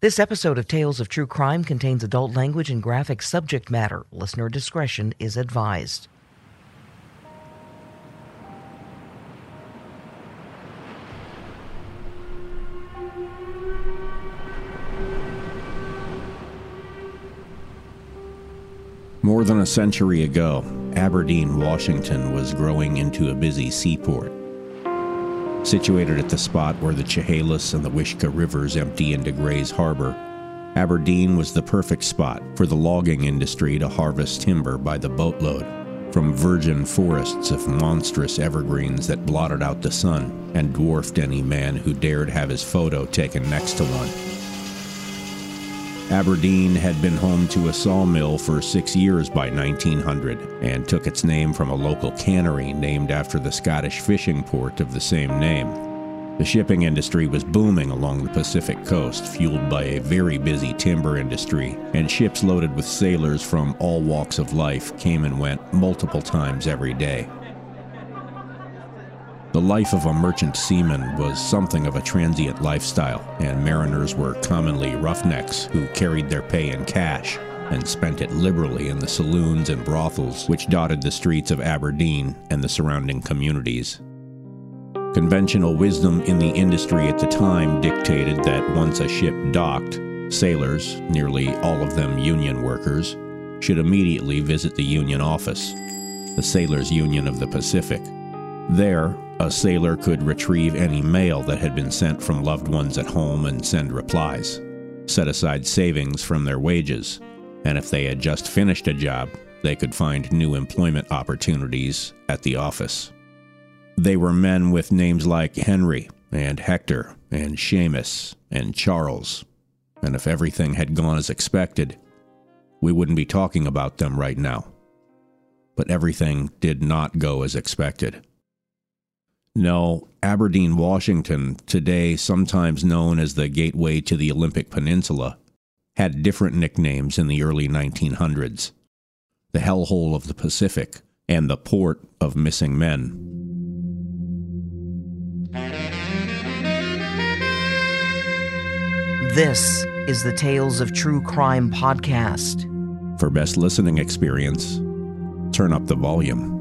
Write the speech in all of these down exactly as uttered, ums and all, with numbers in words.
This episode of Tales of True Crime contains adult language and graphic subject matter. Listener discretion is advised. More than a century ago, Aberdeen, Washington was growing into a busy seaport. Situated at the spot where the Chehalis and the Wishkah rivers empty into Gray's Harbor, Aberdeen was the perfect spot for the logging industry to harvest timber by the boatload from virgin forests of monstrous evergreens that blotted out the sun and dwarfed any man who dared have his photo taken next to one. Aberdeen had been home to a sawmill for six years by nineteen hundred and took its name from a local cannery named after the Scottish fishing port of the same name. The shipping industry was booming along the Pacific coast, fueled by a very busy timber industry, and ships loaded with sailors from all walks of life came and went multiple times every day. The life of a merchant seaman was something of a transient lifestyle, and mariners were commonly roughnecks who carried their pay in cash and spent it liberally in the saloons and brothels which dotted the streets of Aberdeen and the surrounding communities. Conventional wisdom in the industry at the time dictated that once a ship docked, sailors, nearly all of them union workers, should immediately visit the union office, the Sailors' Union of the Pacific. There, a sailor could retrieve any mail that had been sent from loved ones at home and send replies, set aside savings from their wages, and if they had just finished a job, they could find new employment opportunities at the office. They were men with names like Henry and Hector and Seamus and Charles, and if everything had gone as expected, we wouldn't be talking about them right now. But everything did not go as expected. No, Aberdeen, Washington, today sometimes known as the gateway to the Olympic Peninsula, had different nicknames in the early nineteen hundreds. The Hellhole of the Pacific and the Port of Missing Men. This is the Tales of True Crime podcast. For best listening experience, turn up the volume.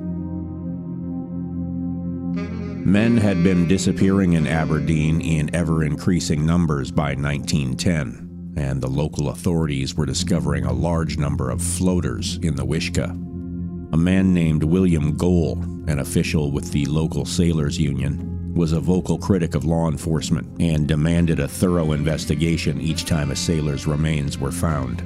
Men had been disappearing in Aberdeen in ever-increasing numbers by nineteen ten, and the local authorities were discovering a large number of floaters in the Wishkah. A man named William Gohl, an official with the local sailors' union, was a vocal critic of law enforcement and demanded a thorough investigation each time a sailor's remains were found.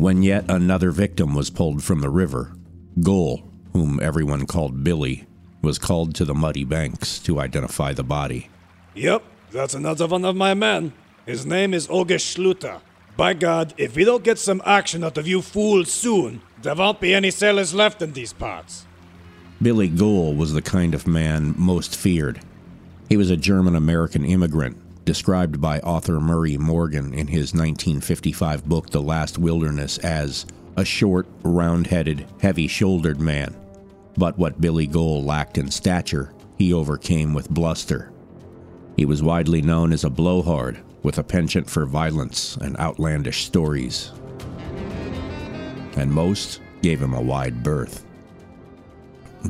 When yet another victim was pulled from the river, Gohl, whom everyone called Billy, was called to the muddy banks to identify the body. Yep, that's another one of my men. His name is August Schluter. By God, if we don't get some action out of you fools soon, there won't be any sailors left in these parts. Billy Gohl was the kind of man most feared. He was a German-American immigrant, described by author Murray Morgan in his nineteen fifty-five book The Last Wilderness as a short, round-headed, heavy-shouldered man. But what Billy Gohl lacked in stature, he overcame with bluster. He was widely known as a blowhard, with a penchant for violence and outlandish stories. And most gave him a wide berth.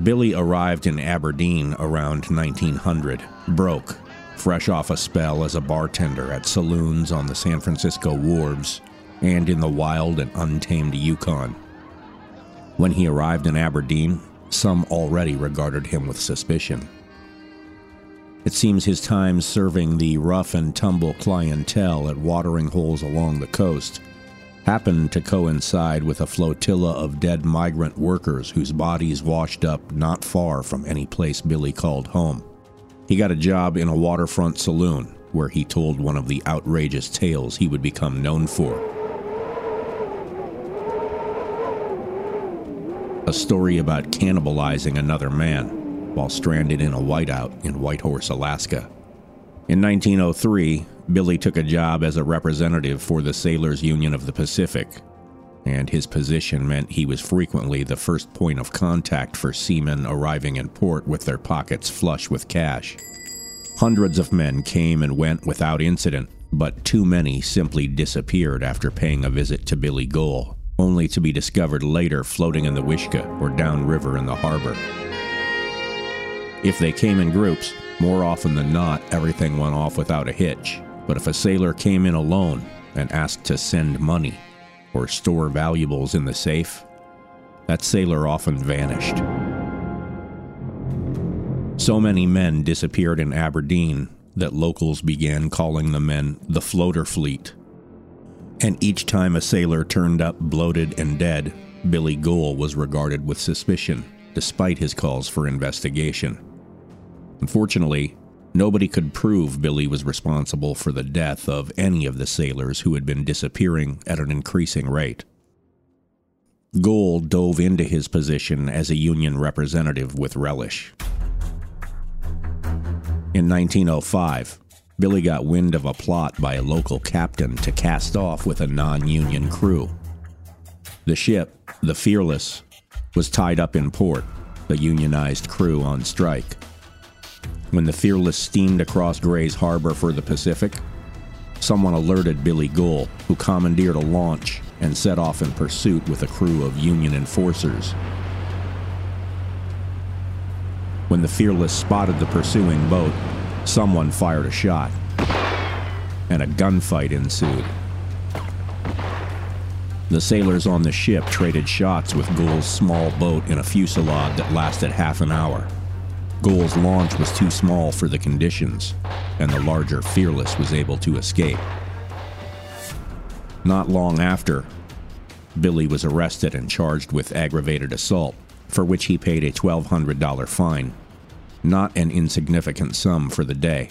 Billy arrived in Aberdeen around nineteen hundred, broke, fresh off a spell as a bartender at saloons on the San Francisco wharves and in the wild and untamed Yukon. When he arrived in Aberdeen, some already regarded him with suspicion. It seems his time serving the rough and tumble clientele at watering holes along the coast happened to coincide with a flotilla of dead migrant workers whose bodies washed up not far from any place Billy called home. He got a job in a waterfront saloon, where he told one of the outrageous tales he would become known for. A story about cannibalizing another man while stranded in a whiteout in Whitehorse, Alaska. In nineteen oh three, Billy took a job as a representative for the Sailors' Union of the Pacific, and his position meant he was frequently the first point of contact for seamen arriving in port with their pockets flush with cash. Hundreds of men came and went without incident, but too many simply disappeared after paying a visit to Billy Gohl, only to be discovered later floating in the Wishkah or downriver in the harbor. If they came in groups, more often than not, everything went off without a hitch. But if a sailor came in alone and asked to send money or store valuables in the safe, that sailor often vanished. So many men disappeared in Aberdeen that locals began calling the men the Floater Fleet. And each time a sailor turned up bloated and dead, Billy Gohl was regarded with suspicion, despite his calls for investigation. Unfortunately, nobody could prove Billy was responsible for the death of any of the sailors who had been disappearing at an increasing rate. Gohl dove into his position as a union representative with relish. In nineteen oh five, Billy got wind of a plot by a local captain to cast off with a non-union crew. The ship, the Fearless, was tied up in port, the unionized crew on strike. When the Fearless steamed across Gray's Harbor for the Pacific, someone alerted Billy Gohl, who commandeered a launch and set off in pursuit with a crew of Union enforcers. When the Fearless spotted the pursuing boat, someone fired a shot, and a gunfight ensued. The sailors on the ship traded shots with Gohl's small boat in a fusillade that lasted half an hour. Gohl's launch was too small for the conditions, and the larger Fearless was able to escape. Not long after, Billy was arrested and charged with aggravated assault, for which he paid a twelve hundred dollars fine, not an insignificant sum for the day.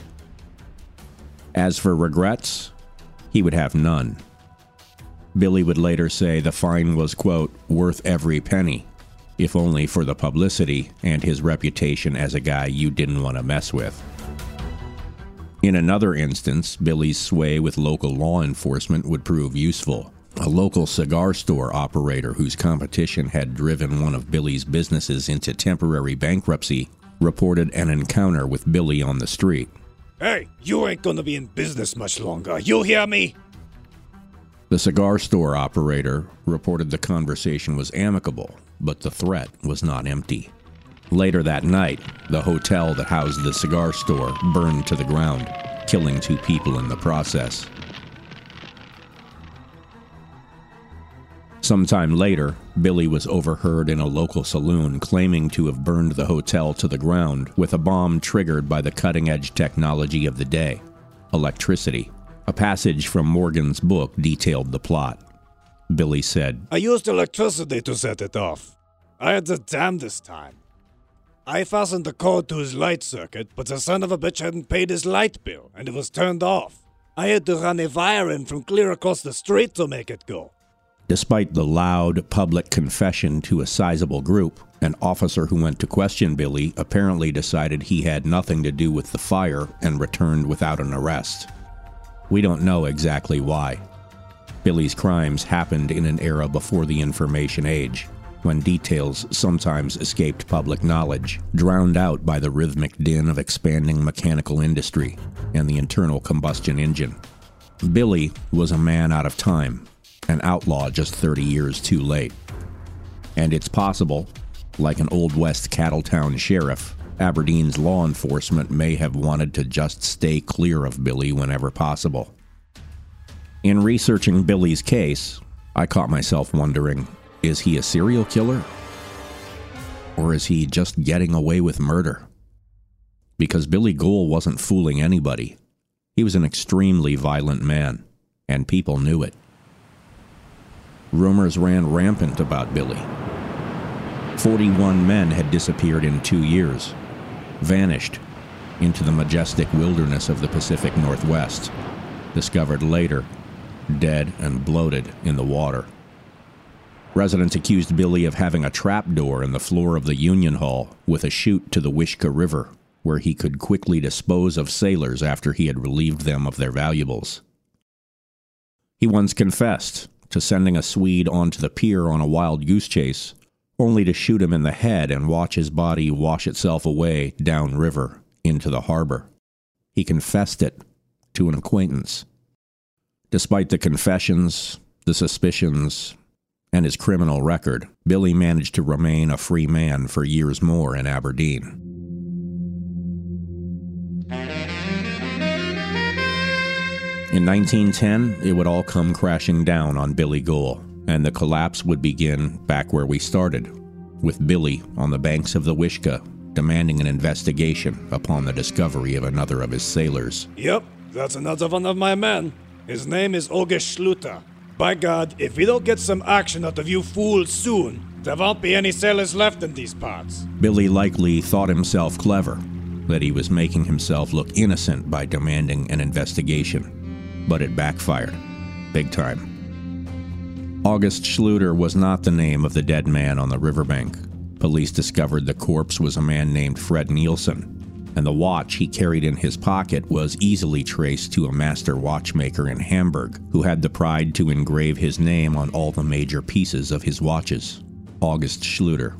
As for regrets, he would have none. Billy would later say the fine was, quote, worth every penny, if only for the publicity and his reputation as a guy you didn't want to mess with. In another instance, Billy's sway with local law enforcement would prove useful. A local cigar store operator whose competition had driven one of Billy's businesses into temporary bankruptcy reported an encounter with Billy on the street. Hey, you ain't gonna be in business much longer, you hear me? The cigar store operator reported the conversation was amicable, but the threat was not empty. Later that night, the hotel that housed the cigar store burned to the ground, killing two people in the process. Sometime later, Billy was overheard in a local saloon claiming to have burned the hotel to the ground with a bomb triggered by the cutting-edge technology of the day, electricity. A passage from Morgan's book detailed the plot. Billy said, I used electricity to set it off. I had the dam this time. I fastened the cord to his light circuit, but the son of a bitch hadn't paid his light bill, and it was turned off. I had to run a wire in from clear across the street to make it go. Despite the loud public confession to a sizable group, an officer who went to question Billy apparently decided he had nothing to do with the fire and returned without an arrest. We don't know exactly why. Billy's crimes happened in an era before the information age, when details sometimes escaped public knowledge, drowned out by the rhythmic din of expanding mechanical industry and the internal combustion engine. Billy was a man out of time, an outlaw just thirty years too late. And it's possible, like an Old West cattle town sheriff, Aberdeen's law enforcement may have wanted to just stay clear of Billy whenever possible. In researching Billy's case, I caught myself wondering, is he a serial killer? Or is he just getting away with murder? Because Billy Gohl wasn't fooling anybody. He was an extremely violent man, and people knew it. Rumors ran rampant about Billy. forty-one men had disappeared in two years, vanished into the majestic wilderness of the Pacific Northwest, discovered later dead and bloated in the water. Residents accused Billy of having a trapdoor in the floor of the Union Hall with a chute to the Wishkah River, where he could quickly dispose of sailors after he had relieved them of their valuables. He once confessed to sending a Swede onto the pier on a wild goose chase, only to shoot him in the head and watch his body wash itself away downriver into the harbor. He confessed it to an acquaintance. Despite the confessions, the suspicions, and his criminal record, Billy managed to remain a free man for years more in Aberdeen. In nineteen ten, it would all come crashing down on Billy Gohl, and the collapse would begin back where we started, with Billy on the banks of the Wishkah, demanding an investigation upon the discovery of another of his sailors. Yep, that's another one of my men. His name is August Schluter. By God, if we don't get some action out of you fools soon, there won't be any sailors left in these parts. Billy likely thought himself clever, that he was making himself look innocent by demanding an investigation, but it backfired, big time. August Schluter was not the name of the dead man on the riverbank. Police discovered the corpse was a man named Fred Nielsen, and the watch he carried in his pocket was easily traced to a master watchmaker in Hamburg who had the pride to engrave his name on all the major pieces of his watches, August Schluter.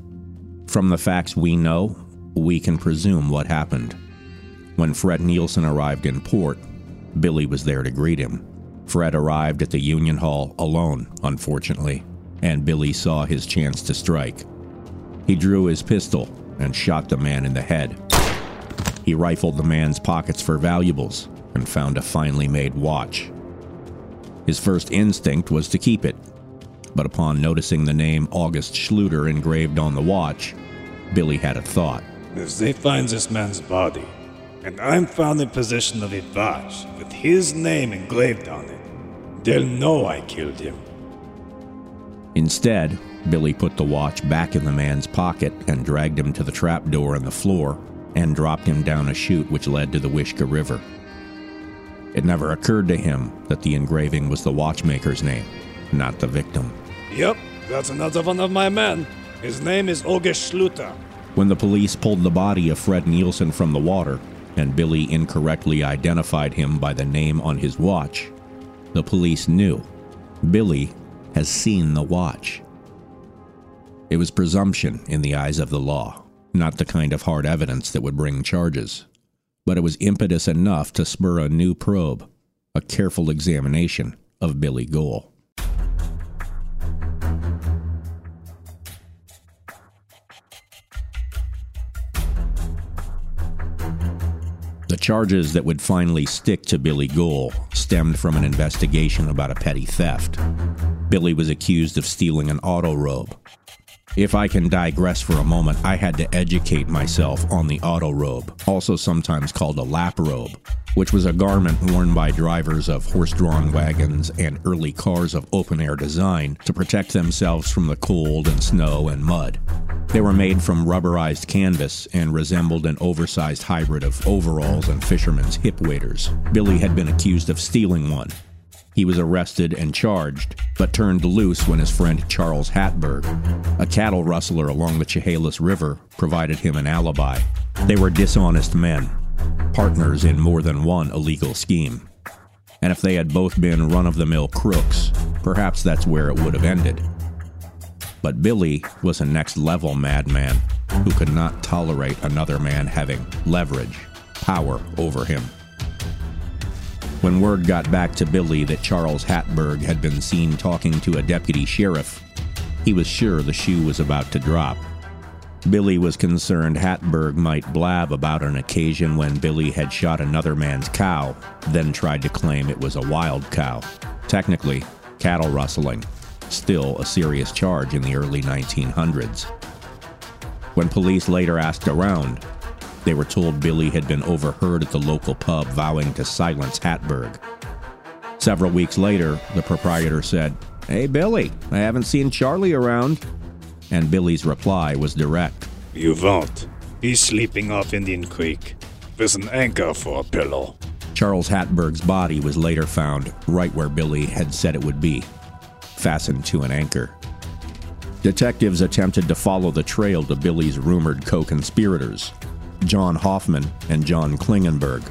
From the facts we know, we can presume what happened. When Fred Nielsen arrived in port, Billy was there to greet him. Fred arrived at the Union Hall alone, unfortunately, and Billy saw his chance to strike. He drew his pistol and shot the man in the head. He rifled the man's pockets for valuables and found a finely made watch. His first instinct was to keep it, but upon noticing the name August Schluter engraved on the watch, Billy had a thought. If they find this man's body, and I'm found in possession of a watch with his name engraved on it, they'll know I killed him. Instead, Billy put the watch back in the man's pocket and dragged him to the trapdoor in the floor and dropped him down a chute which led to the Wishkah River. It never occurred to him that the engraving was the watchmaker's name, not the victim. Yep, that's another one of my men. His name is August Schluter. When the police pulled the body of Fred Nielsen from the water and Billy incorrectly identified him by the name on his watch, the police knew Billy has seen the watch. It was presumption in the eyes of the law, not the kind of hard evidence that would bring charges. But it was impetus enough to spur a new probe, a careful examination of Billy Gohl. The charges that would finally stick to Billy Gohl stemmed from an investigation about a petty theft. Billy was accused of stealing an auto robe. If I can digress for a moment, I had to educate myself on the auto robe, also sometimes called a lap robe, which was a garment worn by drivers of horse-drawn wagons and early cars of open-air design to protect themselves from the cold and snow and mud. They were made from rubberized canvas and resembled an oversized hybrid of overalls and fishermen's hip waders. Billy had been accused of stealing one. He was arrested and charged, but turned loose when his friend Charles Hadberg, a cattle rustler along the Chehalis River, provided him an alibi. They were dishonest men, partners in more than one illegal scheme. And if they had both been run-of-the-mill crooks, perhaps that's where it would have ended. But Billy was a next-level madman who could not tolerate another man having leverage, power over him. When word got back to Billy that Charles Hadberg had been seen talking to a deputy sheriff, he was sure the shoe was about to drop. Billy was concerned Hatberg might blab about an occasion when Billy had shot another man's cow, then tried to claim it was a wild cow. Technically, cattle rustling, still a serious charge in the early nineteen hundreds. When police later asked around, they were told Billy had been overheard at the local pub vowing to silence Hatberg. Several weeks later, the proprietor said, "Hey Billy, I haven't seen Charlie around." And Billy's reply was direct. "You won't. He's sleeping off Indian Creek, with an anchor for a pillow." Charles Hatberg's body was later found right where Billy had said it would be, fastened to an anchor. Detectives attempted to follow the trail to Billy's rumored co-conspirators, John Hoffman and John Klingenberg,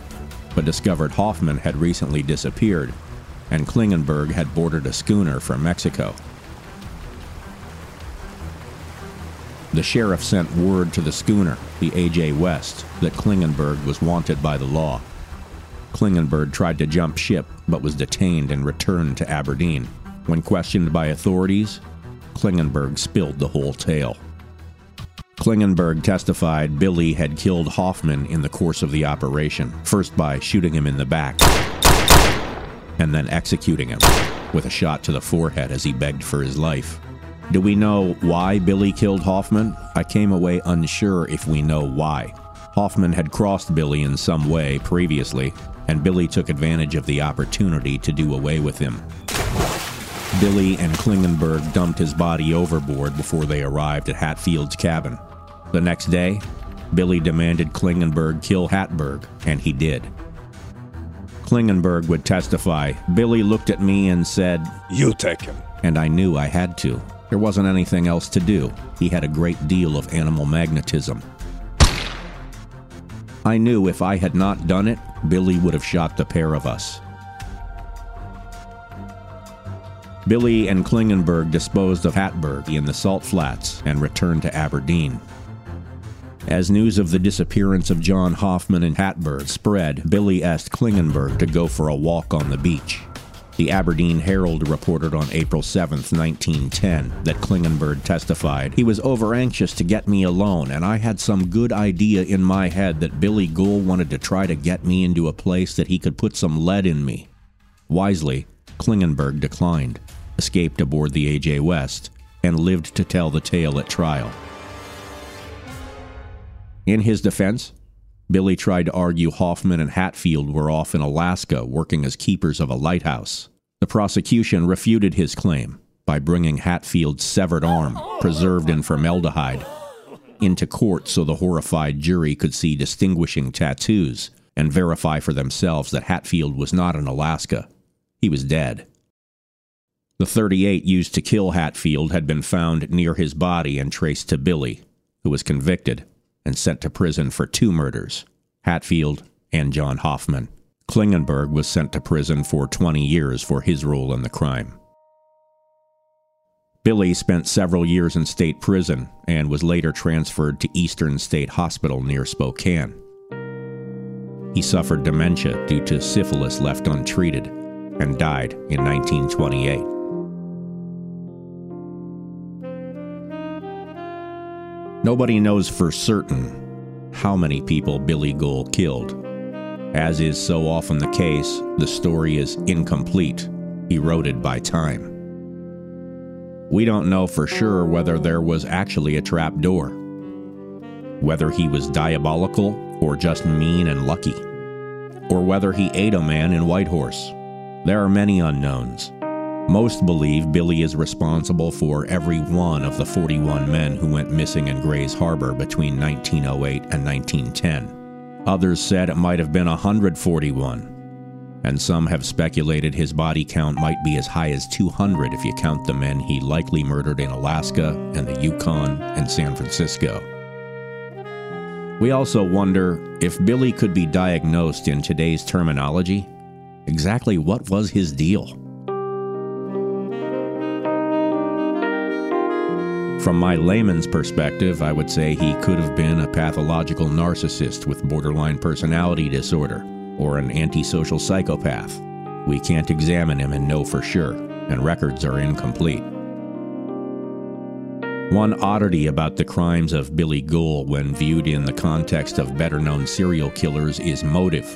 but discovered Hoffman had recently disappeared, and Klingenberg had boarded a schooner for Mexico. The sheriff sent word to the schooner, the A J West, that Klingenberg was wanted by the law. Klingenberg tried to jump ship but was detained and returned to Aberdeen. When questioned by authorities, Klingenberg spilled the whole tale. Klingenberg testified Billy had killed Hoffman in the course of the operation, first by shooting him in the back and then executing him with a shot to the forehead as he begged for his life. Do we know why Billy killed Hoffman? I came away unsure if we know why. Hoffman had crossed Billy in some way previously, and Billy took advantage of the opportunity to do away with him. Billy and Klingenberg dumped his body overboard before they arrived at Hatfield's cabin. The next day, Billy demanded Klingenberg kill Hatberg, and he did. Klingenberg would testify, Billy looked at me and said, "You take him." And I knew I had to. There wasn't anything else to do. He had a great deal of animal magnetism. I knew if I had not done it, Billy would have shot the pair of us. Billy and Klingenberg disposed of Hatberg in the Salt Flats and returned to Aberdeen. As news of the disappearance of John Hoffman and Hatberg spread, Billy asked Klingenberg to go for a walk on the beach. The Aberdeen Herald reported on April seventh, nineteen ten, that Klingenberg testified, "He was overanxious to get me alone, and I had some good idea in my head that Billy Gohl wanted to try to get me into a place that he could put some lead in me." Wisely, Klingenberg declined, escaped aboard the A J. West, and lived to tell the tale at trial. In his defense, Billy tried to argue Hoffman and Hatfield were off in Alaska working as keepers of a lighthouse. The prosecution refuted his claim by bringing Hatfield's severed arm, preserved in formaldehyde, into court so the horrified jury could see distinguishing tattoos and verify for themselves that Hatfield was not in Alaska. He was dead. The thirty-eight used to kill Hatfield had been found near his body and traced to Billy, who was convicted and sent to prison for two murders, Hatfield and John Hoffman. Klingenberg was sent to prison for twenty years for his role in the crime. Billy spent several years in state prison and was later transferred to Eastern State Hospital near Spokane. He suffered dementia due to syphilis left untreated and died in nineteen twenty-eight. Nobody knows for certain how many people Billy Gohl killed. As is so often the case, the story is incomplete, eroded by time. We don't know for sure whether there was actually a trap door, whether he was diabolical or just mean and lucky, or whether he ate a man in Whitehorse. There are many unknowns. Most believe Billy is responsible for every one of the forty-one men who went missing in Gray's Harbor between nineteen oh eight and nineteen ten. Others said it might have been one hundred forty-one, and some have speculated his body count might be as high as two hundred if you count the men he likely murdered in Alaska and the Yukon and San Francisco. We also wonder if Billy could be diagnosed in today's terminology. Exactly what was his deal? From my layman's perspective, I would say he could have been a pathological narcissist with borderline personality disorder, or an antisocial psychopath. We can't examine him and know for sure, and records are incomplete. One oddity about the crimes of Billy Gohl when viewed in the context of better-known serial killers is motive.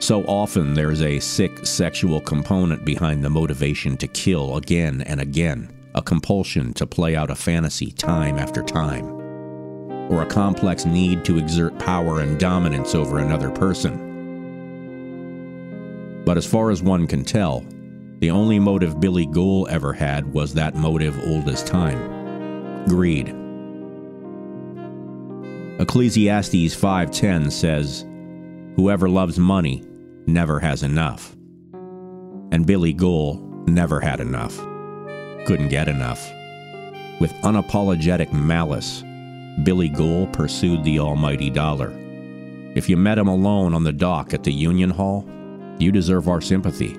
So often there's a sick sexual component behind the motivation to kill again and again. A compulsion to play out a fantasy time after time, or a complex need to exert power and dominance over another person. But as far as one can tell, the only motive Billy Gohl ever had was that motive old as time: greed. Ecclesiastes five ten says, "Whoever loves money never has enough." And Billy Gohl never had enough. Couldn't get enough. With unapologetic malice, Billy Gohl pursued the almighty dollar. If you met him alone on the dock at the Union Hall, you deserve our sympathy.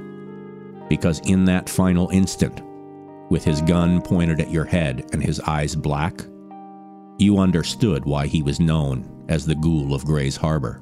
Because in that final instant, with his gun pointed at your head and his eyes black, you understood why he was known as the Ghoul of Gray's Harbor.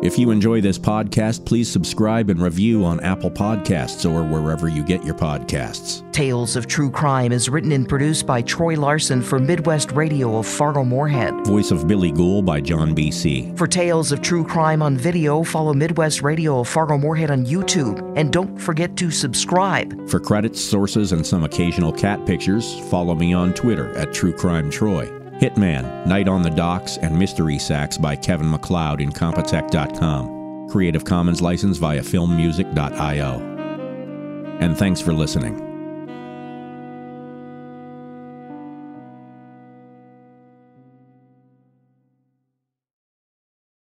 If you enjoy this podcast, please subscribe and review on Apple Podcasts or wherever you get your podcasts. Tales of True Crime is written and produced by Troy Larson for Midwest Radio of Fargo-Moorhead. Voice of Billy Gohl by John B C. For Tales of True Crime on video, follow Midwest Radio of Fargo-Moorhead on YouTube. And don't forget to subscribe. For credits, sources, and some occasional cat pictures, follow me on Twitter at True Crime Troy. Hitman, Night on the Docks, and Mystery Sacks by Kevin MacLeod in Compotech dot com. Creative Commons license via film music dot i o. And thanks for listening.